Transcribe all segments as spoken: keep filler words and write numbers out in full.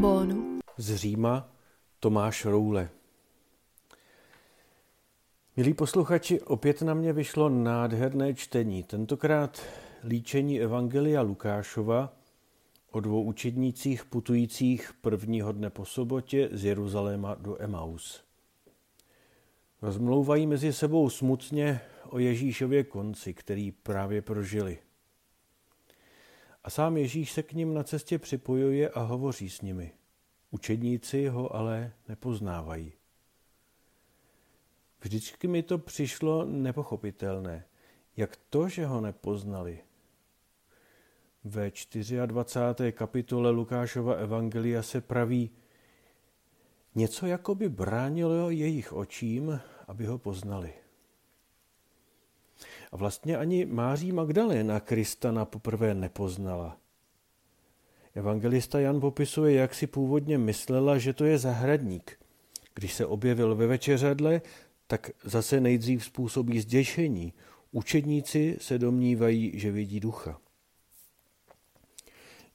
trombónu. Z Říma Tomáš Roule. Milí posluchači, opět na mě vyšlo nádherné čtení, tentokrát líčení Evangelia Lukášova o dvou učednících putujících prvního dne po sobotě z Jeruzaléma do Emaus. Rozmlouvají mezi sebou smutně o Ježíšově konci, který právě prožili. A sám Ježíš se k nim na cestě připojuje a hovoří s nimi. Učedníci ho ale nepoznávají. Vždycky mi to přišlo nepochopitelné, jak to, že ho nepoznali. Ve dvacáté čtvrté kapitole Lukášova Evangelia se praví, něco jako by bránilo jejich očím, aby ho poznali. A vlastně ani Marie Magdaléna Krista na poprvé nepoznala. Evangelista Jan popisuje, jak si původně myslela, že to je zahradník. Když se objevil ve večeřadle, tak zase nejdřív způsobí zděšení. Učedníci se domnívají, že vidí ducha.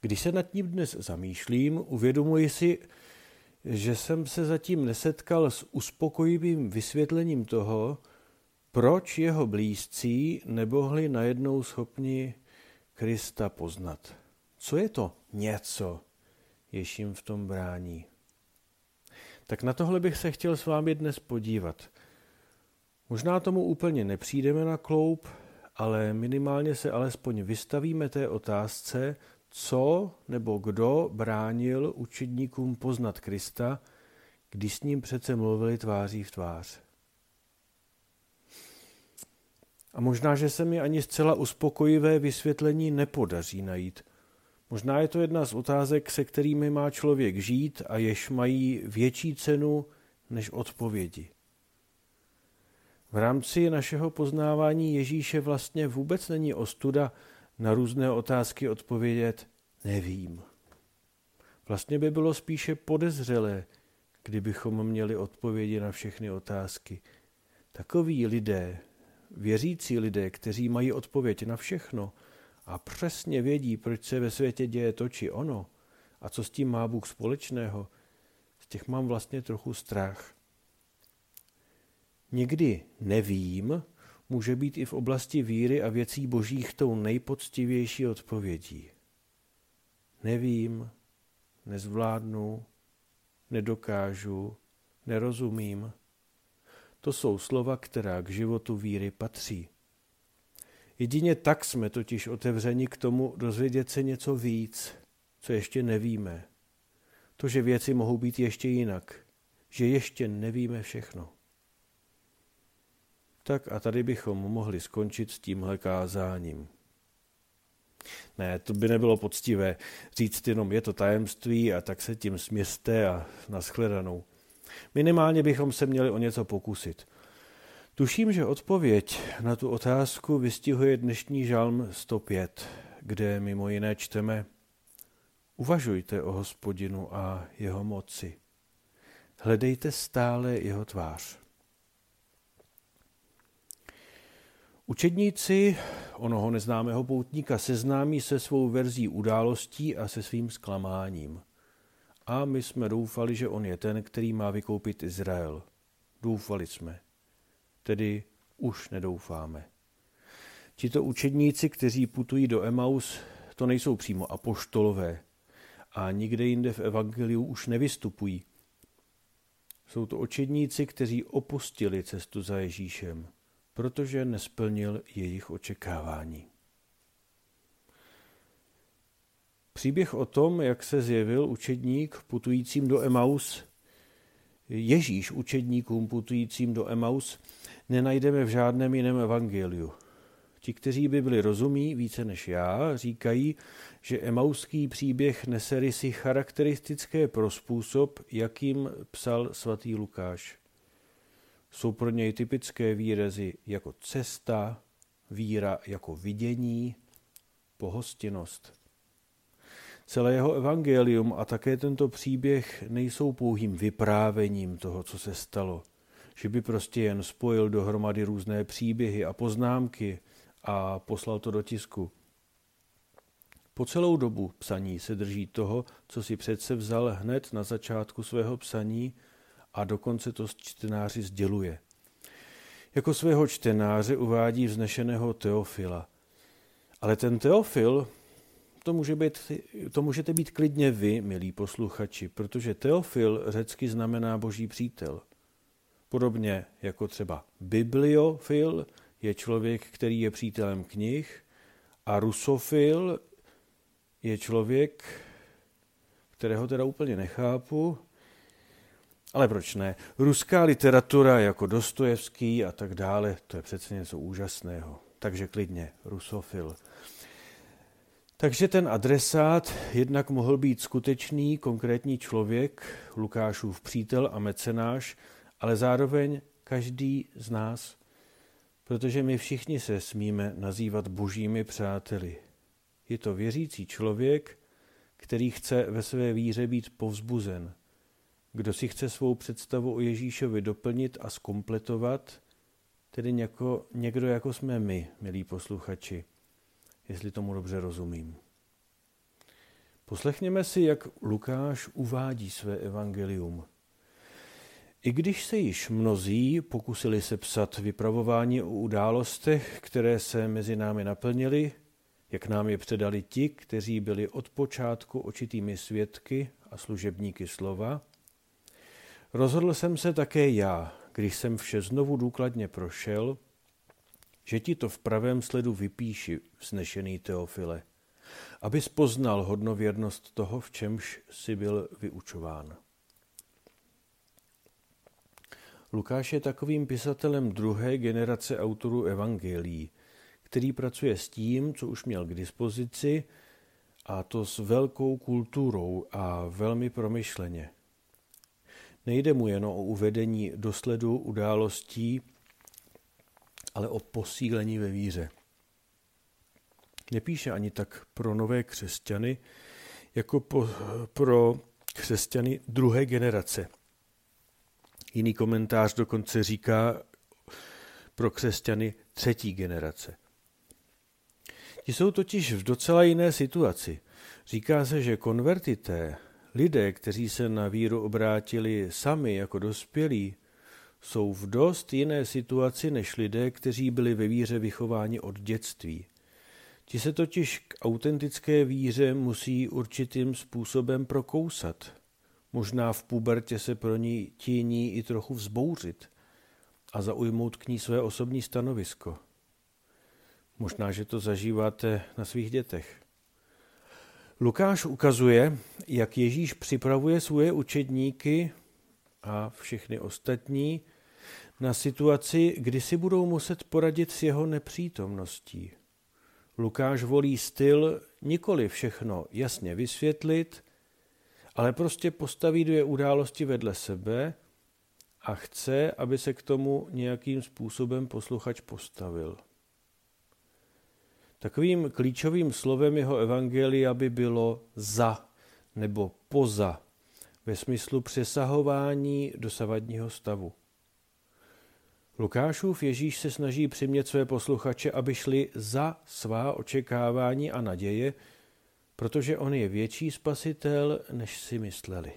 Když se nad ním dnes zamýšlím, uvědomuji si, že jsem se zatím nesetkal s uspokojivým vysvětlením toho, proč jeho blízcí nebohli najednou schopni Krista poznat. Co je to něco, jež jim v tom brání? Tak na tohle bych se chtěl s vámi dnes podívat. Možná tomu úplně nepřijdeme na kloup, ale minimálně se alespoň vystavíme té otázce, co nebo kdo bránil učedníkům poznat Krista, když s ním přece mluvili tváří v tvář. A možná, že se mi ani zcela uspokojivé vysvětlení nepodaří najít. Možná je to jedna z otázek, se kterými má člověk žít a jež mají větší cenu než odpovědi. V rámci našeho poznávání Ježíše vlastně vůbec není ostuda na různé otázky odpovědět nevím. Vlastně by bylo spíše podezřelé, kdybychom měli odpovědi na všechny otázky. Takoví lidé, věřící lidé, kteří mají odpověď na všechno a přesně vědí, proč se ve světě děje to či ono a co s tím má Bůh společného, z těch mám vlastně trochu strach. Nikdy nevím, může být i v oblasti víry a věcí božích tou nejpoctivější odpovědí. Nevím, nezvládnu, nedokážu, nerozumím. To jsou slova, která k životu víry patří. Jedině tak jsme totiž otevřeni k tomu dozvědět se něco víc, co ještě nevíme. To, že věci mohou být ještě jinak, že ještě nevíme všechno. Tak a tady bychom mohli skončit s tímhle kázáním. Ne, to by nebylo poctivé říct jenom je to tajemství a tak se tím směste a nashledanou. Minimálně bychom se měli o něco pokusit. Tuším, že odpověď na tu otázku vystihuje dnešní Žalm sto pět, kde mimo jiné čteme uvažujte o Hospodinu a jeho moci. Hledejte stále jeho tvář. Učedníci onoho neznámého poutníka seznámí se svou verzí událostí a se svým zklamáním. A my jsme doufali, že on je ten, který má vykoupit Izrael. Doufali jsme. Tedy už nedoufáme. Tito učedníci, kteří putují do Emaus, to nejsou přímo apoštolové. A nikde jinde v evangeliu už nevystupují. Jsou to učedníci, kteří opustili cestu za Ježíšem, protože nesplnil jejich očekávání. Příběh o tom, jak se zjevil učedník putujícím do Emaus, Ježíš učedníkům putujícím do Emaus, nenajdeme v žádném jiném evangeliu. Ti, kteří Bibli rozumí více než já, říkají, že emauský příběh nese rysy charakteristické pro způsob, jakým psal svatý Lukáš. Jsou pro něj typické výrazy jako cesta, víra jako vidění, pohostinnost. Celé jeho evangelium a také tento příběh nejsou pouhým vyprávěním toho, co se stalo, že by prostě jen spojil dohromady různé příběhy a poznámky a poslal to do tisku. Po celou dobu psaní se drží toho, co si přece vzal hned na začátku svého psaní, a dokonce to čtenáři sděluje. Jako svého čtenáře uvádí vznešeného Teofila. Ale ten Teofil, to, může být, to můžete být klidně vy, milí posluchači, protože Teofil řecky znamená boží přítel. Podobně jako třeba bibliofil je člověk, který je přítelem knih, a rusofil je člověk, kterého teda úplně nechápu, ale proč ne? Ruská literatura jako Dostojevský a tak dále, to je přece něco úžasného. Takže klidně, rusofil. Takže ten adresát jednak mohl být skutečný, konkrétní člověk, Lukášův přítel a mecenáš, ale zároveň každý z nás, protože my všichni se smíme nazývat božími přáteli. Je to věřící člověk, který chce ve své víře být povzbuzen, kdo si chce svou představu o Ježíšovi doplnit a zkompletovat, tedy něko, někdo jako jsme my, milí posluchači, jestli tomu dobře rozumím. Poslechněme si, jak Lukáš uvádí své evangelium. I když se již mnozí pokusili sepsat vypravování o událostech, které se mezi námi naplnily, jak nám je předali ti, kteří byli od počátku očitými svědky a služebníky slova, rozhodl jsem se také já, když jsem vše znovu důkladně prošel, že ti to v pravém sledu vypíši, vznešený Teofile, abys poznal hodnověrnost toho, v čemž jsi byl vyučován. Lukáš je takovým pisatelem druhé generace autorů evangelií, který pracuje s tím, co už měl k dispozici, a to s velkou kulturou a velmi promyšleně. Nejde mu jen o uvedení do sledu událostí, ale o posílení ve víře. Nepíše ani tak pro nové křesťany, jako po, pro křesťany druhé generace. Jiný komentář dokonce říká pro křesťany třetí generace. Ti jsou totiž v docela jiné situaci. Říká se, že konvertité, lidé, kteří se na víru obrátili sami jako dospělí, jsou v dost jiné situaci než lidé, kteří byli ve víře vychováni od dětství. Ti se totiž k autentické víře musí určitým způsobem prokousat. Možná v pubertě se pro ní tíní i trochu vzbouřit a zaujmout k ní své osobní stanovisko. Možná, že to zažíváte na svých dětech. Lukáš ukazuje, jak Ježíš připravuje svoje učedníky a všechny ostatní na situaci, kdy si budou muset poradit s jeho nepřítomností. Lukáš volí styl nikoli všechno jasně vysvětlit, ale prostě postaví dvě události vedle sebe a chce, aby se k tomu nějakým způsobem posluchač postavil. Takovým klíčovým slovem jeho evangelia by bylo za nebo poza, ve smyslu přesahování dosavadního stavu. Lukášův Ježíš se snaží přimět své posluchače, aby šli za svá očekávání a naděje, protože on je větší spasitel, než si mysleli.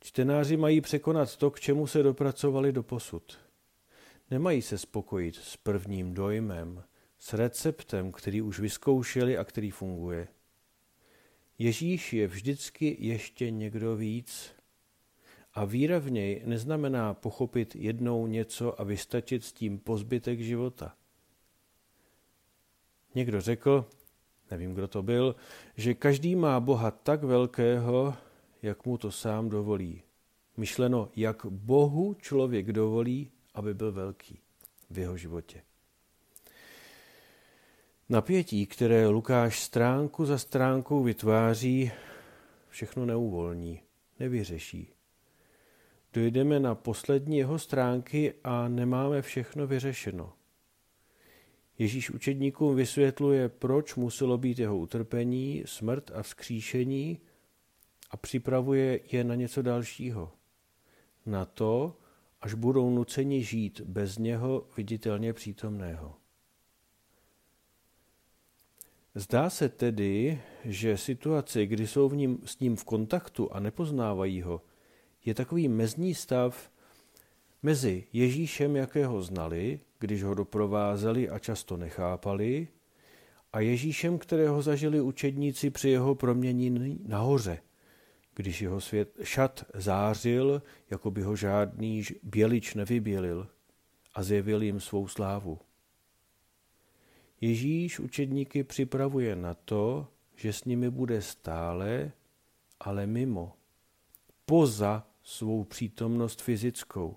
Čtenáři mají překonat to, k čemu se dopracovali doposud. Nemají se spokojit s prvním dojmem, s receptem, který už vyzkoušeli a který funguje. Ježíš je vždycky ještě někdo víc a víra v něj neznamená pochopit jednou něco a vystačit s tím po zbytek života. Někdo řekl, nevím, kdo to byl, že každý má Boha tak velkého, jak mu to sám dovolí. Myšleno, jak Bohu člověk dovolí, aby byl velký v jeho životě. Napětí, které Lukáš stránku za stránkou vytváří, všechno neuvolní, nevyřeší. Dojdeme na poslední jeho stránky a nemáme všechno vyřešeno. Ježíš učedníkům vysvětluje, proč muselo být jeho utrpení, smrt a vzkříšení, a připravuje je na něco dalšího. Na to, až budou nuceni žít bez něho viditelně přítomného. Zdá se tedy, že situace, kdy jsou v ním, s ním v kontaktu a nepoznávají ho, je takový mezní stav mezi Ježíšem, jakého znali, když ho doprovázeli a často nechápali, a Ježíšem, kterého zažili učedníci při jeho proměnění nahoře, když jeho svět šat zářil, jako by ho žádný bělič nevybělil, a zjevil jim svou slávu. Ježíš učedníky připravuje na to, že s nimi bude stále, ale mimo, poza svou přítomnost fyzickou.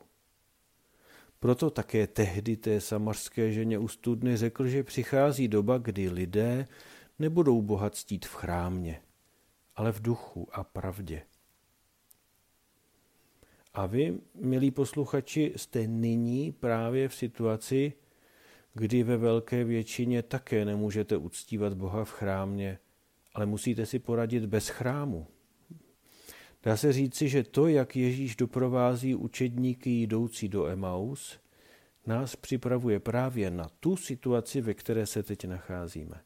Proto také tehdy té samařské ženě u studny řekl, že přichází doba, kdy lidé nebudou Boha ctít v chrámě, ale v duchu a pravdě. A vy, milí posluchači, jste nyní právě v situaci, kdy ve velké většině také nemůžete uctívat Boha v chrámě, ale musíte si poradit bez chrámu. Dá se říci, že to, jak Ježíš doprovází učedníky jdoucí do Emaus, nás připravuje právě na tu situaci, ve které se teď nacházíme.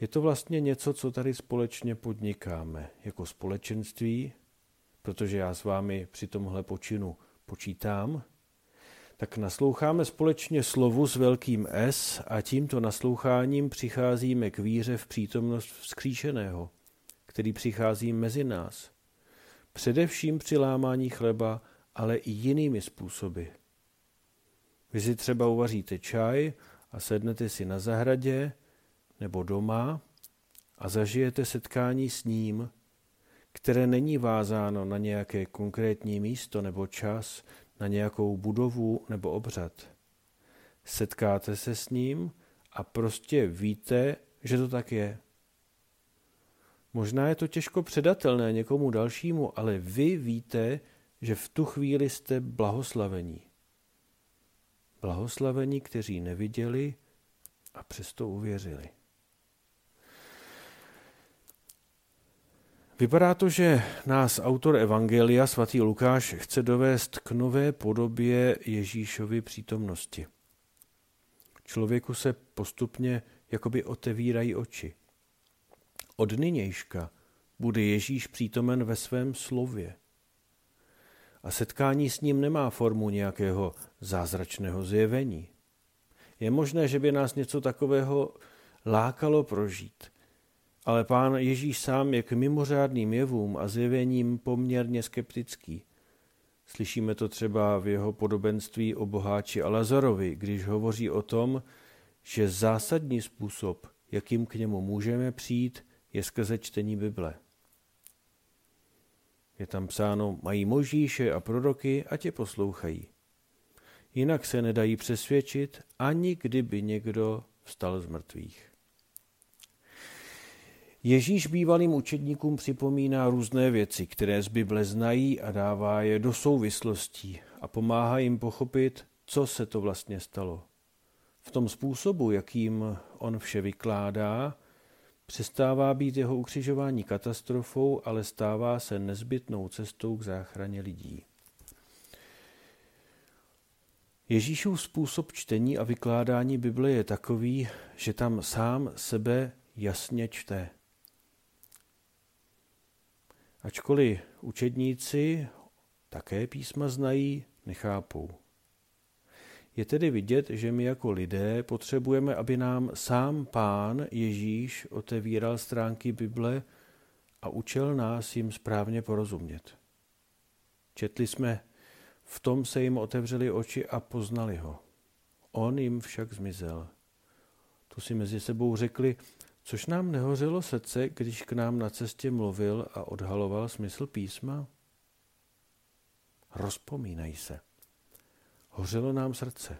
Je to vlastně něco, co tady společně podnikáme jako společenství, protože já s vámi při tomhle počinu počítám, tak nasloucháme společně slovu s velkým S a tímto nasloucháním přicházíme k víře v přítomnost vzkříšeného, který přichází mezi nás. Především při lámání chleba, ale i jinými způsoby. Vy si třeba uvaříte čaj a sednete si na zahradě nebo doma a zažijete setkání s ním, které není vázáno na nějaké konkrétní místo nebo čas, na nějakou budovu nebo obřad. Setkáte se s ním a prostě víte, že to tak je. Možná je to těžko předatelné někomu dalšímu, ale vy víte, že v tu chvíli jste blahoslavení. Blahoslavení, kteří neviděli a přesto uvěřili. Vypadá to, že nás autor Evangelia svatý Lukáš chce dovést k nové podobě Ježíšovy přítomnosti. Člověku se postupně jakoby otevírají oči. Od nynějška bude Ježíš přítomen ve svém slově. A setkání s ním nemá formu nějakého zázračného zjevení. Je možné, že by nás něco takového lákalo prožít, ale Pán Ježíš sám je k mimořádným jevům a zjevením poměrně skeptický. Slyšíme to třeba v jeho podobenství o boháči a Lazarovi, když hovoří o tom, že zásadní způsob, jakým k němu můžeme přijít, je skrze čtení Bible. Je tam psáno, mají Mojžíše a proroky a tě poslouchají. Jinak se nedají přesvědčit, ani kdyby někdo vstal z mrtvých. Ježíš bývalým učedníkům připomíná různé věci, které z Bible znají a dává je do souvislostí a pomáhá jim pochopit, co se to vlastně stalo. V tom způsobu, jakým on vše vykládá, přestává být jeho ukřižování katastrofou, ale stává se nezbytnou cestou k záchraně lidí. Ježíšův způsob čtení a vykládání Bible je takový, že tam sám sebe jasně čte. Ačkoliv učedníci také písma znají, nechápou. Je tedy vidět, že my jako lidé potřebujeme, aby nám sám Pán Ježíš otevíral stránky Bible a učil nás jim správně porozumět. Četli jsme, v tom se jim otevřeli oči a poznali ho. On jim však zmizel. Tu si mezi sebou řekli, což nám nehořelo srdce, když k nám na cestě mluvil a odhaloval smysl písma? Rozpomínají se. Hořelo nám srdce,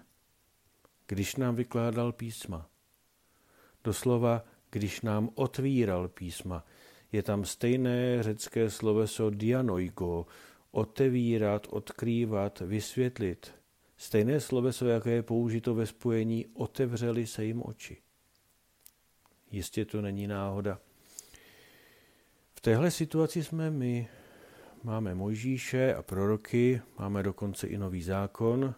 když nám vykládal písma. Doslova, když nám otvíral písma. Je tam stejné řecké sloveso dianoigo, otevírat, odkrývat, vysvětlit. Stejné sloveso, jaké je použito ve spojení, otevřeli se jim oči. Jistě to není náhoda. V téhle situaci jsme my. Máme Mojžíše a proroky, máme dokonce i Nový zákon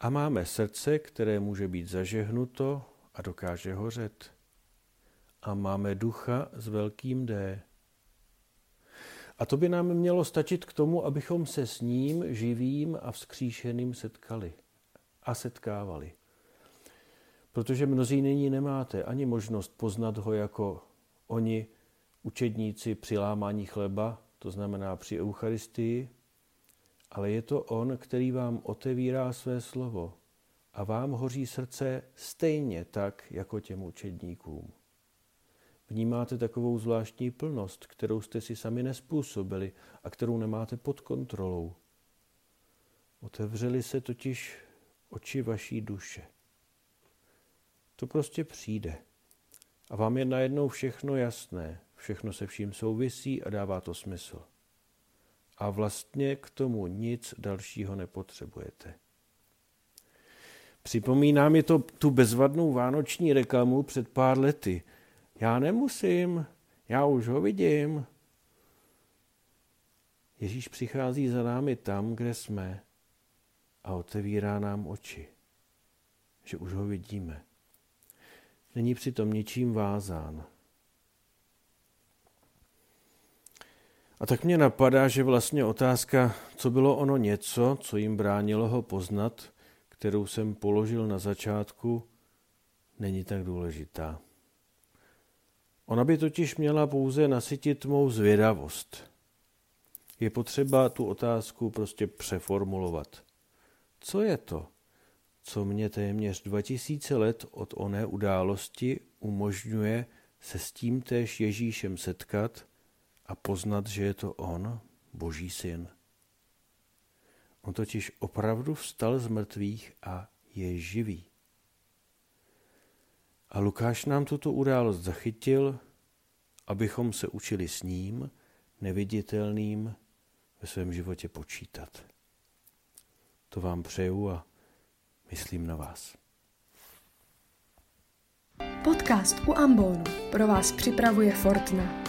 a máme srdce, které může být zažehnuto a dokáže hořet. A máme ducha s velkým D. A to by nám mělo stačit k tomu, abychom se s ním, živým a vzkříšeným, setkali a setkávali. Protože mnozí nyní nemáte ani možnost poznat ho jako oni, učedníci při lámání chleba, to znamená při eucharistii, ale je to on, který vám otevírá své slovo a vám hoří srdce stejně tak, jako těm učedníkům. Vnímáte takovou zvláštní plnost, kterou jste si sami nezpůsobili a kterou nemáte pod kontrolou. Otevřely se totiž oči vaší duše. To prostě přijde. A vám je najednou všechno jasné, všechno se vším souvisí a dává to smysl. A vlastně k tomu nic dalšího nepotřebujete. Připomíná mi to tu bezvadnou vánoční reklamu před pár lety. Já nemusím, já už ho vidím. Ježíš přichází za námi tam, kde jsme, a otevírá nám oči, že už ho vidíme. Není přitom ničím vázán. A tak mě napadá, že vlastně otázka, co bylo ono něco, co jim bránilo ho poznat, kterou jsem položil na začátku, není tak důležitá. Ona by totiž měla pouze nasytit mou zvědavost. Je potřeba tu otázku prostě přeformulovat. Co je to, co mě téměř dva tisíce let od oné události umožňuje se s tímtéž Ježíšem setkat a poznat, že je to on, Boží syn? On totiž opravdu vstal z mrtvých a je živý. A Lukáš nám tuto událost zachytil, abychom se učili s ním, neviditelným, ve svém životě počítat. To vám přeju a myslím na vás. Podcast U ambonu pro vás připravuje Fortuna.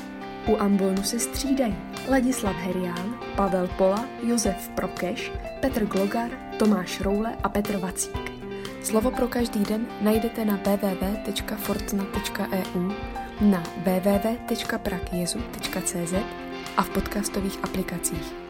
U ambonu se střídají Ladislav Herián, Pavel Pola, Josef Prokeš, Petr Glogar, Tomáš Roule a Petr Vacík. Slovo pro každý den najdete na w w w tečka fortuna tečka e u, na w w w tečka prakjezu tečka c z a v podcastových aplikacích.